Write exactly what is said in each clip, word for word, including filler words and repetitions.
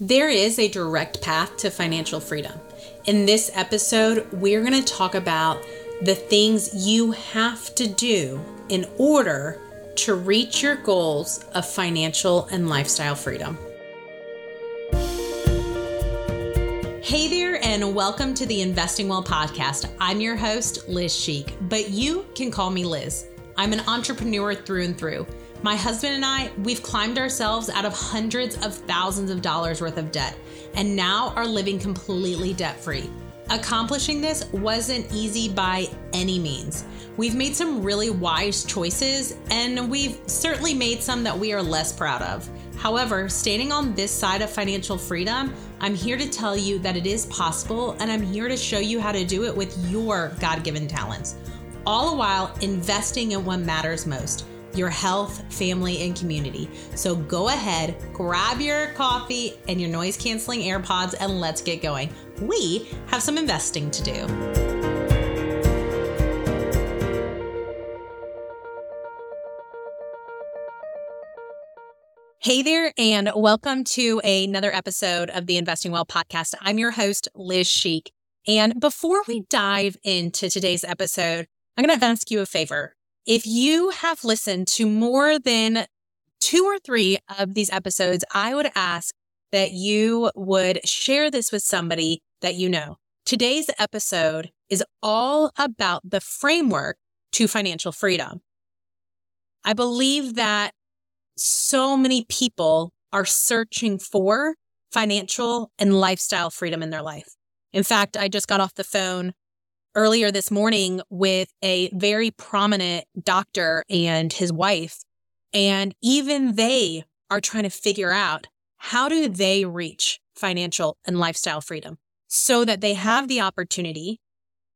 There is a direct path to financial freedom. In this episode, we're going to talk about the things you have to do in order to reach your goals of financial and lifestyle freedom. Hey there, and welcome to the Investing Well Podcast. I'm your host, Liz Sheik, but you can call me Liz. I'm an entrepreneur through and through. My husband and I, we've climbed ourselves out of hundreds of thousands of dollars worth of debt, and now are living completely debt-free. Accomplishing this wasn't easy by any means. We've made some really wise choices, and we've certainly made some that we are less proud of. However, standing on this side of financial freedom, I'm here to tell you that it is possible, and I'm here to show you how to do it with your God-given talents, all the while investing in what matters most: your health, family, and community. So go ahead, grab your coffee and your noise canceling AirPods, and let's get going. We have some investing to do. Hey there, and welcome to another episode of the Investing Well Podcast. I'm your host, Liz Sheik. And before we dive into today's episode, I'm going to ask you a favor. If you have listened to more than two or three of these episodes, I would ask that you would share this with somebody that you know. Today's episode is all about the framework to financial freedom. I believe that so many people are searching for financial and lifestyle freedom in their life. In fact, I just got off the phone earlier this morning with a very prominent doctor and his wife, and even they are trying to figure out how do they reach financial and lifestyle freedom so that they have the opportunity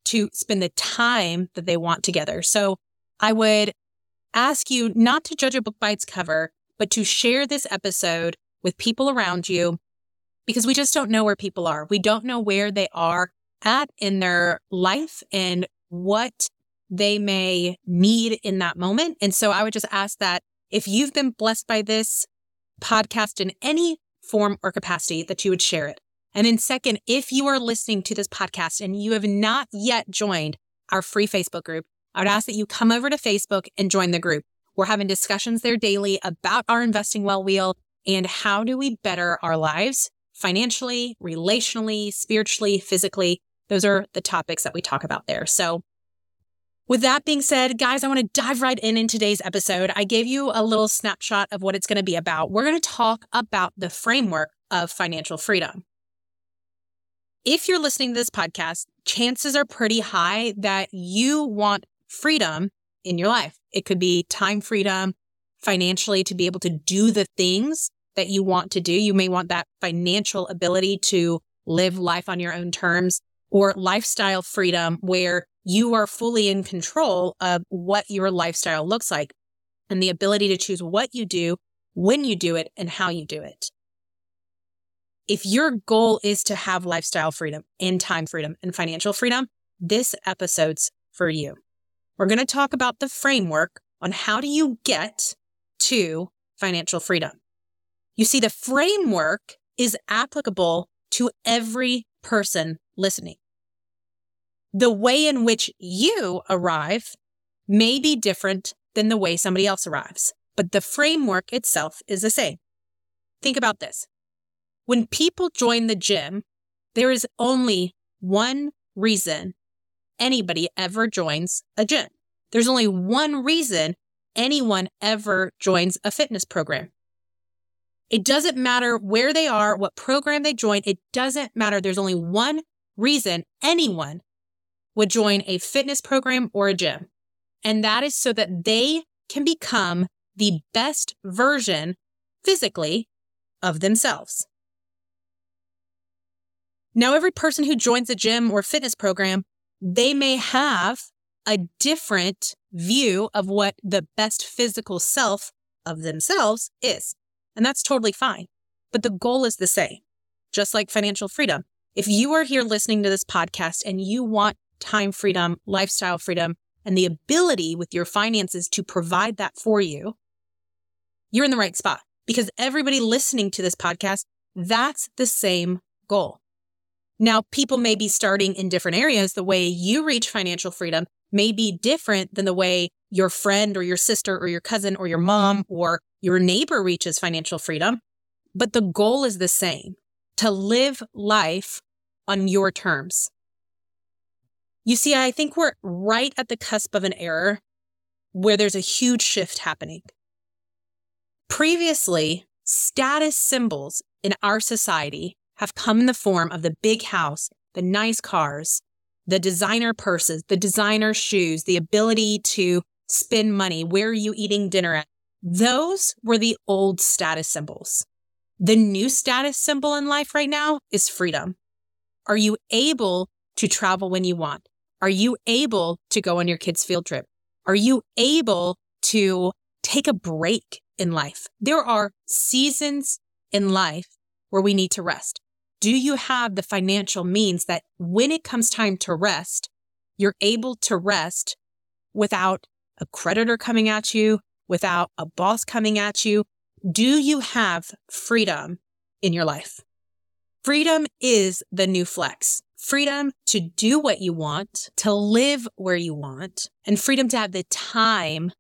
to spend the time that they want together. So I would ask you not to judge a book by its cover, but to share this episode with people around you, because we just don't know where people are. We don't know where they are at in their life and what they may need in that moment. And so I would just ask that if you've been blessed by this podcast in any form or capacity, that you would share it. And then second, if you are listening to this podcast and you have not yet joined our free Facebook group, I would ask that you come over to Facebook and join the group. We're having discussions there daily about our Investing Well Wheel and how do we better our lives financially, relationally, spiritually, physically. Those are the topics that we talk about there. So with that being said, guys, I want to dive right in in today's episode. I gave you a little snapshot of what it's going to be about. We're going to talk about the framework of financial freedom. If you're listening to this podcast, chances are pretty high that you want freedom in your life. It could be time freedom, financially, to be able to do the things that you want to do. You may want that financial ability to live life on your own terms, or lifestyle freedom where you are fully in control of what your lifestyle looks like and the ability to choose what you do, when you do it, and how you do it. If your goal is to have lifestyle freedom and time freedom and financial freedom, this episode's for you. We're going to talk about the framework on how do you get to financial freedom. You see, the framework is applicable to every person listening. The way in which you arrive may be different than the way somebody else arrives, but the framework itself is the same. Think about this. When people join the gym, there is only one reason anybody ever joins a gym. There's only one reason anyone ever joins a fitness program. It doesn't matter where they are, what program they join. It doesn't matter. There's only one reason anyone would join a fitness program or a gym, and that is so that they can become the best version physically of themselves. Now, every person who joins a gym or fitness program, they may have a different view of what the best physical self of themselves is. And that's totally fine. But the goal is the same, just like financial freedom. If you are here listening to this podcast and you want time freedom, lifestyle freedom, and the ability with your finances to provide that for you, you're in the right spot, because everybody listening to this podcast That's the same goal. Now, people may be starting in different areas. The way you reach financial freedom may be different than the way your friend or your sister or your cousin or your mom or your neighbor reaches financial freedom. But the goal is the same, to live life on your terms. You see, I think we're right at the cusp of an era where there's a huge shift happening. Previously, status symbols in our society have come in the form of the big house, the nice cars, the designer purses, the designer shoes, the ability to spend money. Where are you eating dinner at? Those were the old status symbols. The new status symbol in life right now is freedom. Are you able to travel when you want? Are you able to go on your kids' field trip? Are you able to take a break in life? There are seasons in life where we need to rest. Do you have the financial means that when it comes time to rest, you're able to rest without a creditor coming at you, without a boss coming at you? Do you have freedom in your life? Freedom is the new flex. Freedom to do what you want, to live where you want, and freedom to have the time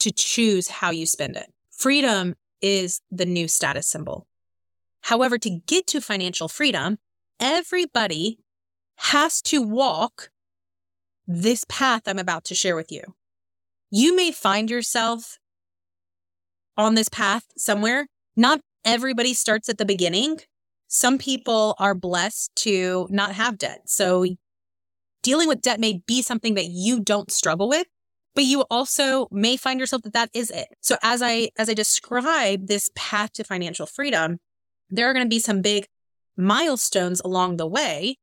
to choose how you spend it. Freedom is the new status symbol. However, to get to financial freedom, everybody has to walk this path I'm about to share with you. You may find yourself on this path somewhere. Not everybody starts at the beginning. Some people are blessed to not have debt. So dealing with debt may be something that you don't struggle with, but you also may find yourself that that is it. So as I as I describe this path to financial freedom, there are going to be some big milestones along the way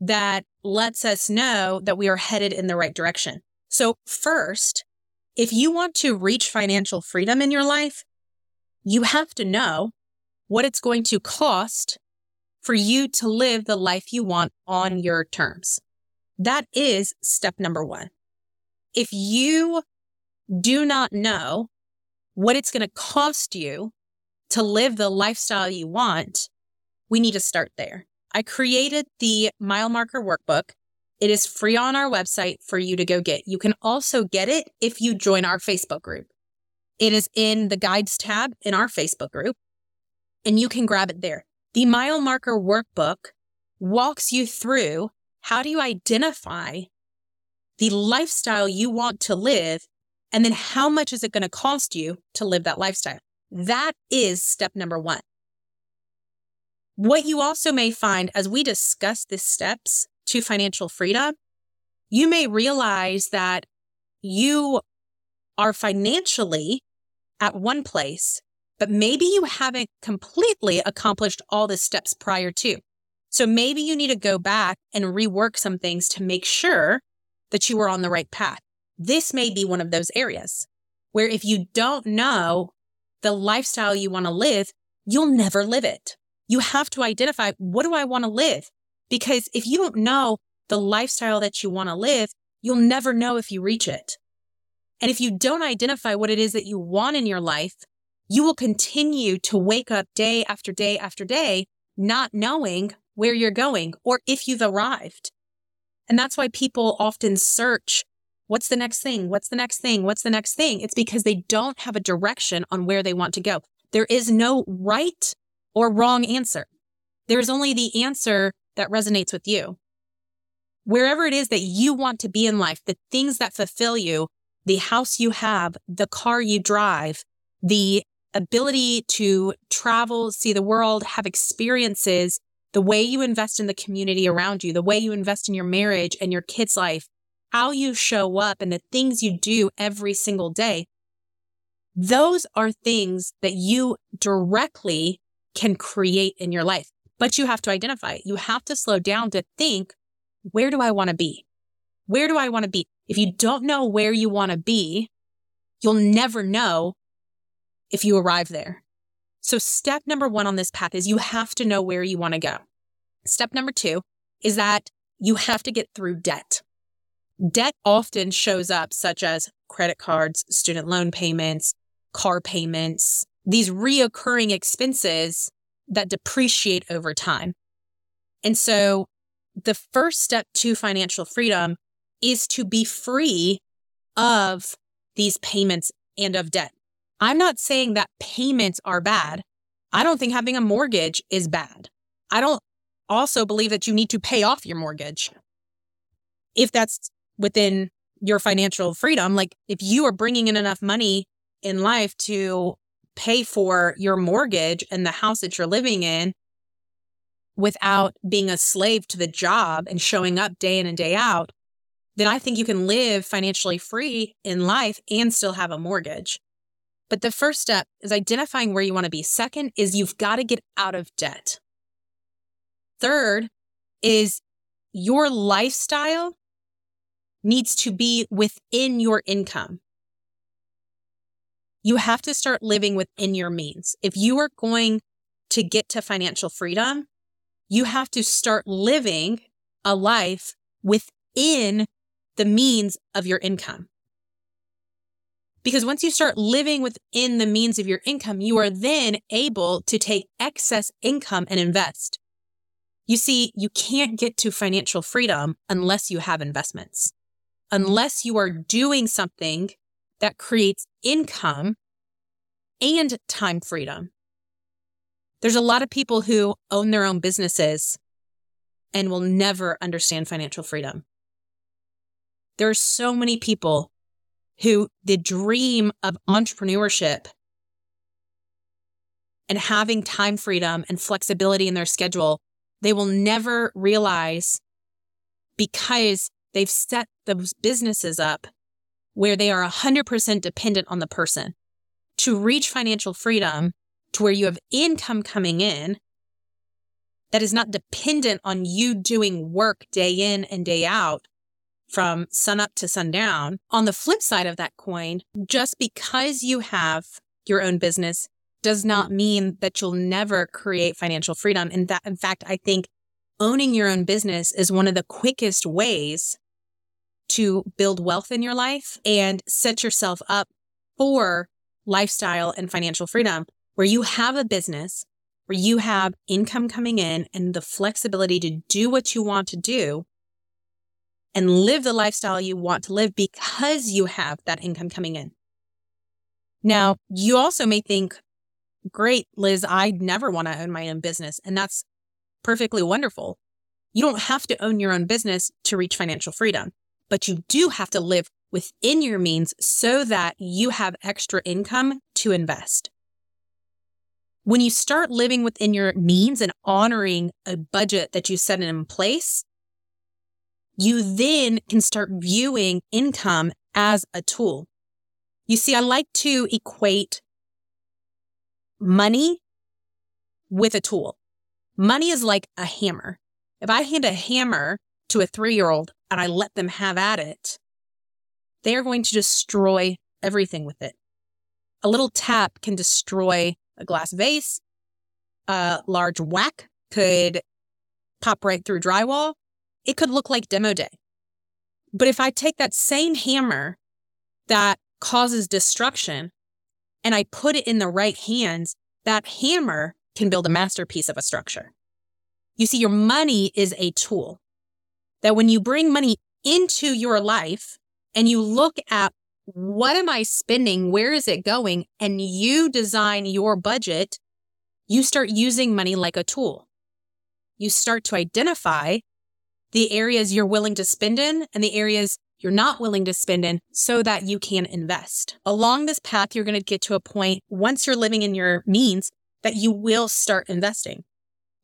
that lets us know that we are headed in the right direction. So first, if you want to reach financial freedom in your life, you have to know what it's going to cost for you to live the life you want on your terms. That is step number one. If you do not know what it's going to cost you to live the lifestyle you want, we need to start there. I created the Mile Marker Workbook. It is free on our website for you to go get. You can also get it if you join our Facebook group. It is in the guides tab in our Facebook group, and you can grab it there. The Mile Marker Workbook walks you through how do you identify the lifestyle you want to live, and then how much is it going to cost you to live that lifestyle. That is step number one. What you also may find as we discuss these steps to financial freedom, you may realize that you are financially at one place, but maybe you haven't completely accomplished all the steps prior to. So maybe you need to go back and rework some things to make sure that you are on the right path. This may be one of those areas where if you don't know the lifestyle you want to live, you'll never live it. You have to identify, what do I want to live? Because if you don't know the lifestyle that you want to live, you'll never know if you reach it. And if you don't identify what it is that you want in your life, you will continue to wake up day after day after day, not knowing where you're going or if you've arrived. And that's why people often search, what's the next thing? What's the next thing? What's the next thing? It's because they don't have a direction on where they want to go. There is no right or wrong answer. There is only the answer that resonates with you. Wherever it is that you want to be in life, the things that fulfill you, the house you have, the car you drive, the ability to travel, see the world, have experiences, the way you invest in the community around you, the way you invest in your marriage and your kids' life, how you show up and the things you do every single day. Those are things that you directly can create in your life, but you have to identify it. You have to slow down to think, where do I want to be? Where do I want to be? If you don't know where you want to be, you'll never know if you arrive there. So step number one on this path is you have to know where you want to go. Step number two is that you have to get through debt. Debt often shows up such as credit cards, student loan payments, car payments, these reoccurring expenses that depreciate over time. And so the first step to financial freedom is to be free of these payments and of debt. I'm not saying that payments are bad. I don't think having a mortgage is bad. I don't also believe that you need to pay off your mortgage. If that's within your financial freedom, like if you are bringing in enough money in life to pay for your mortgage and the house that you're living in without being a slave to the job and showing up day in and day out, then I think you can live financially free in life and still have a mortgage. But the first step is identifying where you want to be. Second is you've got to get out of debt. Third is your lifestyle needs to be within your income. You have to start living within your means. If you are going to get to financial freedom, you have to start living a life within the means of your income. Because once you start living within the means of your income, you are then able to take excess income and invest. You see, you can't get to financial freedom unless you have investments, unless you are doing something that creates income and time freedom. There's a lot of people who own their own businesses and will never understand financial freedom. There are so many people who the dream of entrepreneurship and having time freedom and flexibility in their schedule, they will never realize because they've set those businesses up where they are one hundred percent dependent on the person. To reach financial freedom to where you have income coming in that is not dependent on you doing work day in and day out, from sun up to sundown. On the flip side of that coin, just because you have your own business does not mean that you'll never create financial freedom. And that, in fact, I think owning your own business is one of the quickest ways to build wealth in your life and set yourself up for lifestyle and financial freedom, where you have a business, where you have income coming in and the flexibility to do what you want to do and live the lifestyle you want to live because you have that income coming in. Now, you also may think, great, Liz, I never want to own my own business. And that's perfectly wonderful. You don't have to own your own business to reach financial freedom, but you do have to live within your means so that you have extra income to invest. When you start living within your means and honoring a budget that you set in place, you then can start viewing income as a tool. You see, I like to equate money with a tool. Money is like a hammer. If I hand a hammer to a three-year-old and I let them have at it, they are going to destroy everything with it. A little tap can destroy a glass vase. A large whack could pop right through drywall. It could look like demo day. But if I take that same hammer that causes destruction and I put it in the right hands, that hammer can build a masterpiece of a structure. You see, your money is a tool that when you bring money into your life and you look at what am I spending, where is it going, and you design your budget, you start using money like a tool. You start to identify the areas you're willing to spend in and the areas you're not willing to spend in so that you can invest. Along this path, you're going to get to a point once you're living in your means that you will start investing.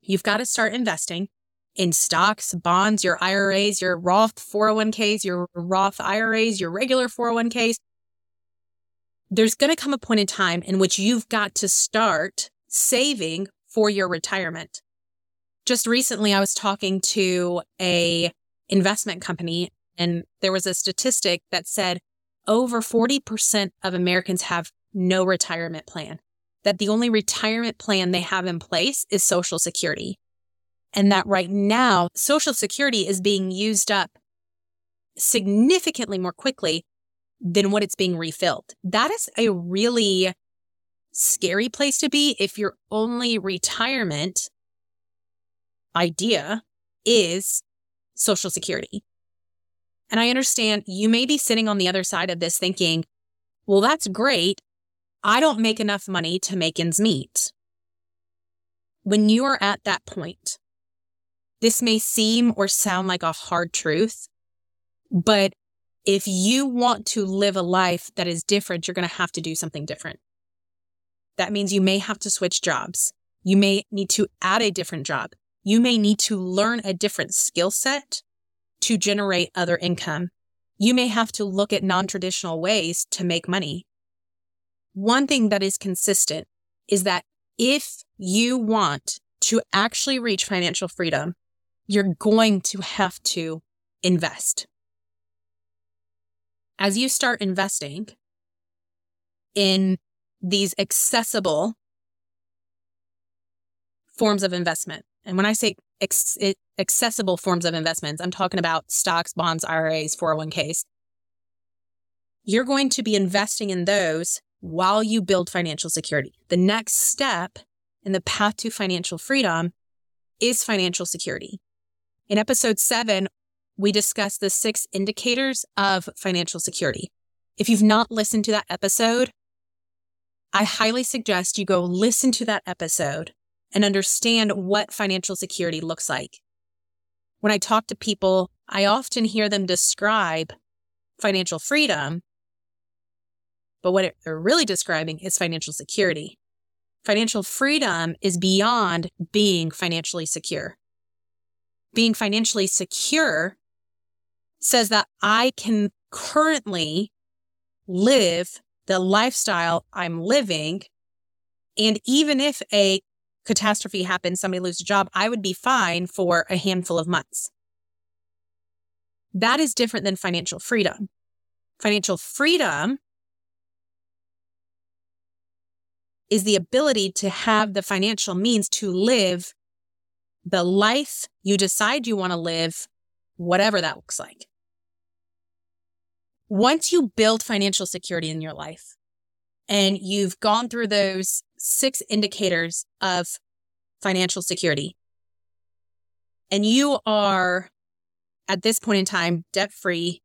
You've got to start investing in stocks, bonds, your I R As, your Roth four oh one k's, your Roth I R As, your regular four oh one k's. There's going to come a point in time in which you've got to start saving for your retirement. Just recently, I was talking to a investment company, and there was a statistic that said over forty percent of Americans have no retirement plan, that the only retirement plan they have in place is Social Security, and that right now, Social Security is being used up significantly more quickly than what it's being refilled. That is a really scary place to be if your only retirement idea is Social Security. And I understand you may be sitting on the other side of this thinking, well, that's great. I don't make enough money to make ends meet. When you are at that point, this may seem or sound like a hard truth, but if you want to live a life that is different, you're going to have to do something different. That means you may have to switch jobs. You may need to add a different job. You may need to learn a different skill set to generate other income. You may have to look at non-traditional ways to make money. One thing that is consistent is that if you want to actually reach financial freedom, you're going to have to invest. As you start investing in these accessible forms of investment, and when I say ex- accessible forms of investments, I'm talking about stocks, bonds, I R As, four oh one k's, you're going to be investing in those while you build financial security. The next step in the path to financial freedom is financial security. In episode seven, we discussed the six indicators of financial security. If you've not listened to that episode, I highly suggest you go listen to that episode and understand what financial security looks like. When I talk to people, I often hear them describe financial freedom, but what they're really describing is financial security. Financial freedom is beyond being financially secure. Being financially secure says that I can currently live the lifestyle I'm living, and even if a catastrophe happens, somebody loses a job, I would be fine for a handful of months. That is different than financial freedom. Financial freedom is the ability to have the financial means to live the life you decide you want to live, whatever that looks like. Once you build financial security in your life and you've gone through those six indicators of financial security, and you are at this point in time debt-free,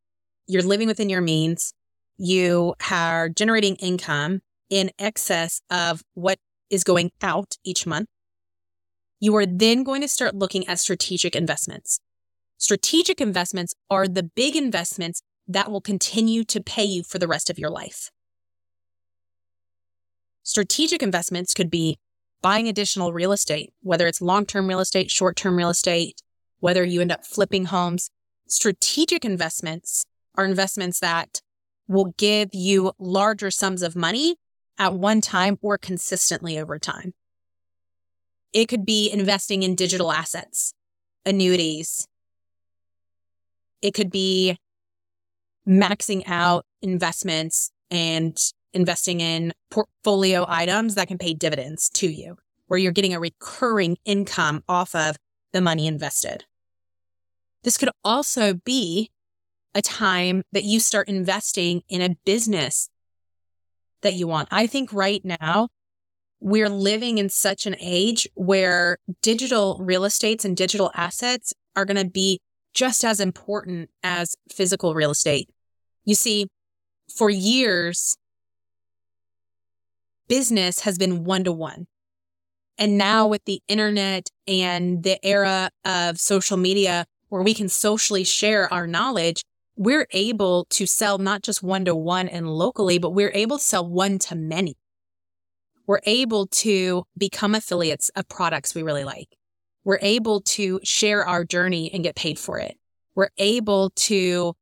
you're living within your means, you are generating income in excess of what is going out each month, you are then going to start looking at strategic investments. Strategic investments are the big investments that will continue to pay you for the rest of your life. Strategic investments could be buying additional real estate, whether it's long-term real estate, short-term real estate, whether you end up flipping homes. Strategic investments are investments that will give you larger sums of money at one time or consistently over time. It could be investing in digital assets, annuities. It could be maxing out investments and investing in portfolio items that can pay dividends to you, where you're getting a recurring income off of the money invested. This could also be a time that you start investing in a business that you want. I think right now we're living in such an age where digital real estates and digital assets are going to be just as important as physical real estate. You see, for years, business has been one-to-one. And now with the internet and the era of social media where we can socially share our knowledge, we're able to sell not just one-to-one and locally, but we're able to sell one-to-many. We're able to become affiliates of products we really like. We're able to share our journey and get paid for it. We're able to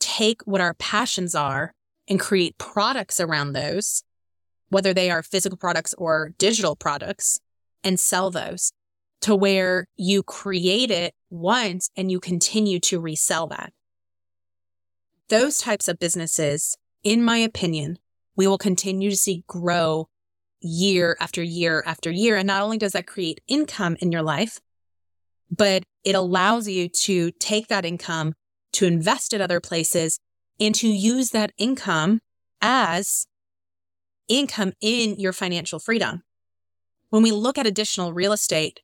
take what our passions are and create products around those, whether they are physical products or digital products, and sell those to where you create it once and you continue to resell that. Those types of businesses, in my opinion, we will continue to see grow year after year after year. And not only does that create income in your life, but it allows you to take that income, to invest at other places, and to use that income as income in your financial freedom. When we look at additional real estate,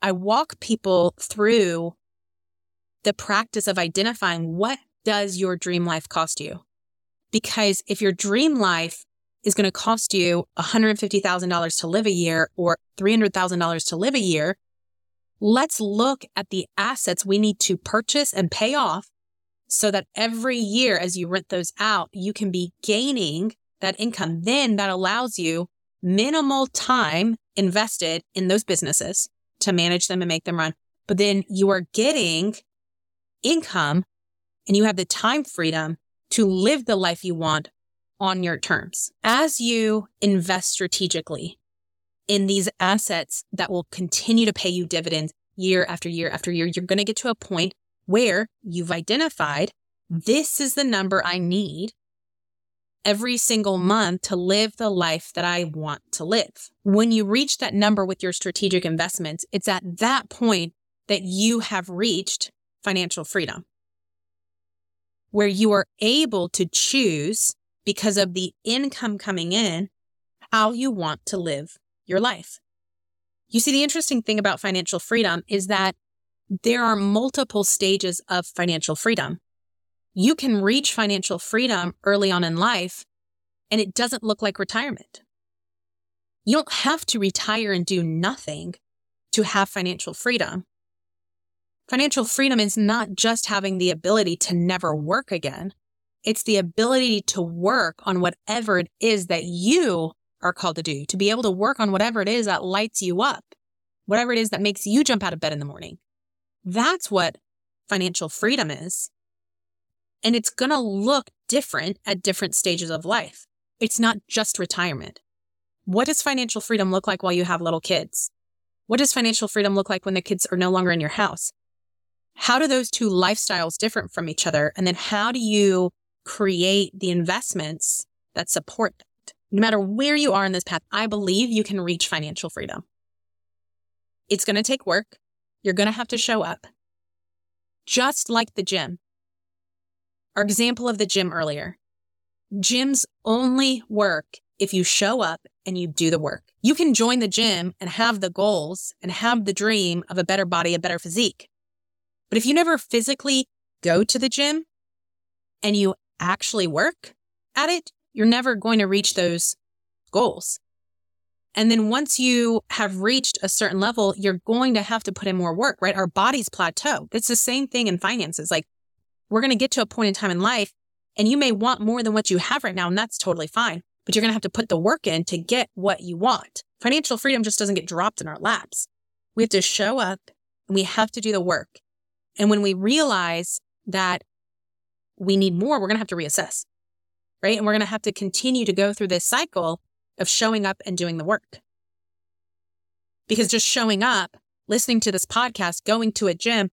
I walk people through the practice of identifying what does your dream life cost you? Because if your dream life is going to cost you one hundred fifty thousand dollars to live a year or three hundred thousand dollars to live a year, let's look at the assets we need to purchase and pay off so that every year as you rent those out, you can be gaining that income. Then that allows you minimal time invested in those businesses to manage them and make them run. But then you are getting income and you have the time freedom to live the life you want on your terms. As you invest strategically in these assets that will continue to pay you dividends year after year after year, you're going to get to a point where you've identified, this is the number I need every single month to live the life that I want to live. When you reach that number with your strategic investments, it's at that point that you have reached financial freedom, where you are able to choose, because of the income coming in, how you want to live your life. You see, the interesting thing about financial freedom is that there are multiple stages of financial freedom. You can reach financial freedom early on in life, and it doesn't look like retirement. You don't have to retire and do nothing to have financial freedom. Financial freedom is not just having the ability to never work again. It's the ability to work on whatever it is that you are called to do, to be able to work on whatever it is that lights you up, whatever it is that makes you jump out of bed in the morning. That's what financial freedom is. And it's going to look different at different stages of life. It's not just retirement. What does financial freedom look like while you have little kids? What does financial freedom look like when the kids are no longer in your house? How do those two lifestyles differ from each other? And then how do you create the investments that support that? No matter where you are in this path, I believe you can reach financial freedom. It's going to take work. You're going to have to show up. Just like the gym. Our example of the gym earlier. Gyms only work if you show up and you do the work. You can join the gym and have the goals and have the dream of a better body, a better physique. But if you never physically go to the gym and you actually work at it, you're never going to reach those goals. And then once you have reached a certain level, you're going to have to put in more work, right? Our bodies plateau. It's the same thing in finances. Like, we're going to get to a point in time in life and you may want more than what you have right now, and that's totally fine. But you're going to have to put the work in to get what you want. Financial freedom just doesn't get dropped in our laps. We have to show up and we have to do the work. And when we realize that we need more, we're going to have to reassess, right? And we're going to have to continue to go through this cycle of showing up and doing the work. Because just showing up, listening to this podcast, going to a gym,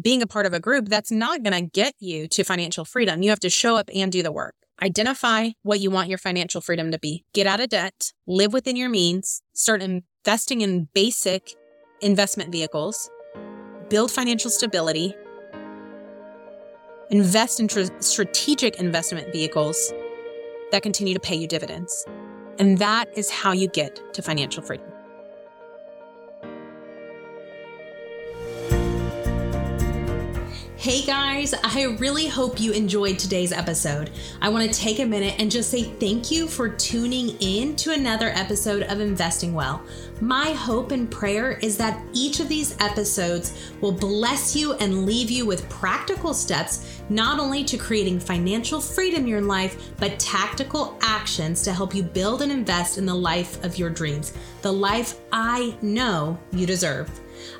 being a part of a group, that's not going to get you to financial freedom. You have to show up and do the work. Identify what you want your financial freedom to be. Get out of debt, live within your means, start investing in basic investment vehicles, build financial stability, invest in tr- strategic investment vehicles that continue to pay you dividends. And that is how you get to financial freedom. Hey guys, I really hope you enjoyed today's episode. I want to take a minute and just say thank you for tuning in to another episode of Investing Well. My hope and prayer is that each of these episodes will bless you and leave you with practical steps, not only to creating financial freedom in your life, but tactical actions to help you build and invest in the life of your dreams, the life I know you deserve.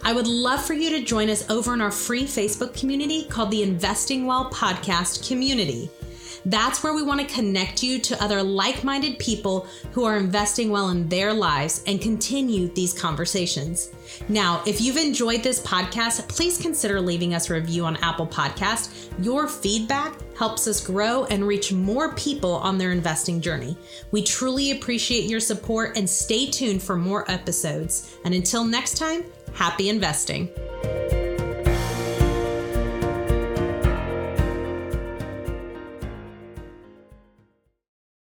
I would love for you to join us over in our free Facebook community called the Investing Well Podcast Community. That's where we want to connect you to other like-minded people who are investing well in their lives and continue these conversations. Now, if you've enjoyed this podcast, please consider leaving us a review on Apple Podcasts. Your feedback helps us grow and reach more people on their investing journey. We truly appreciate your support and stay tuned for more episodes. And until next time, happy investing.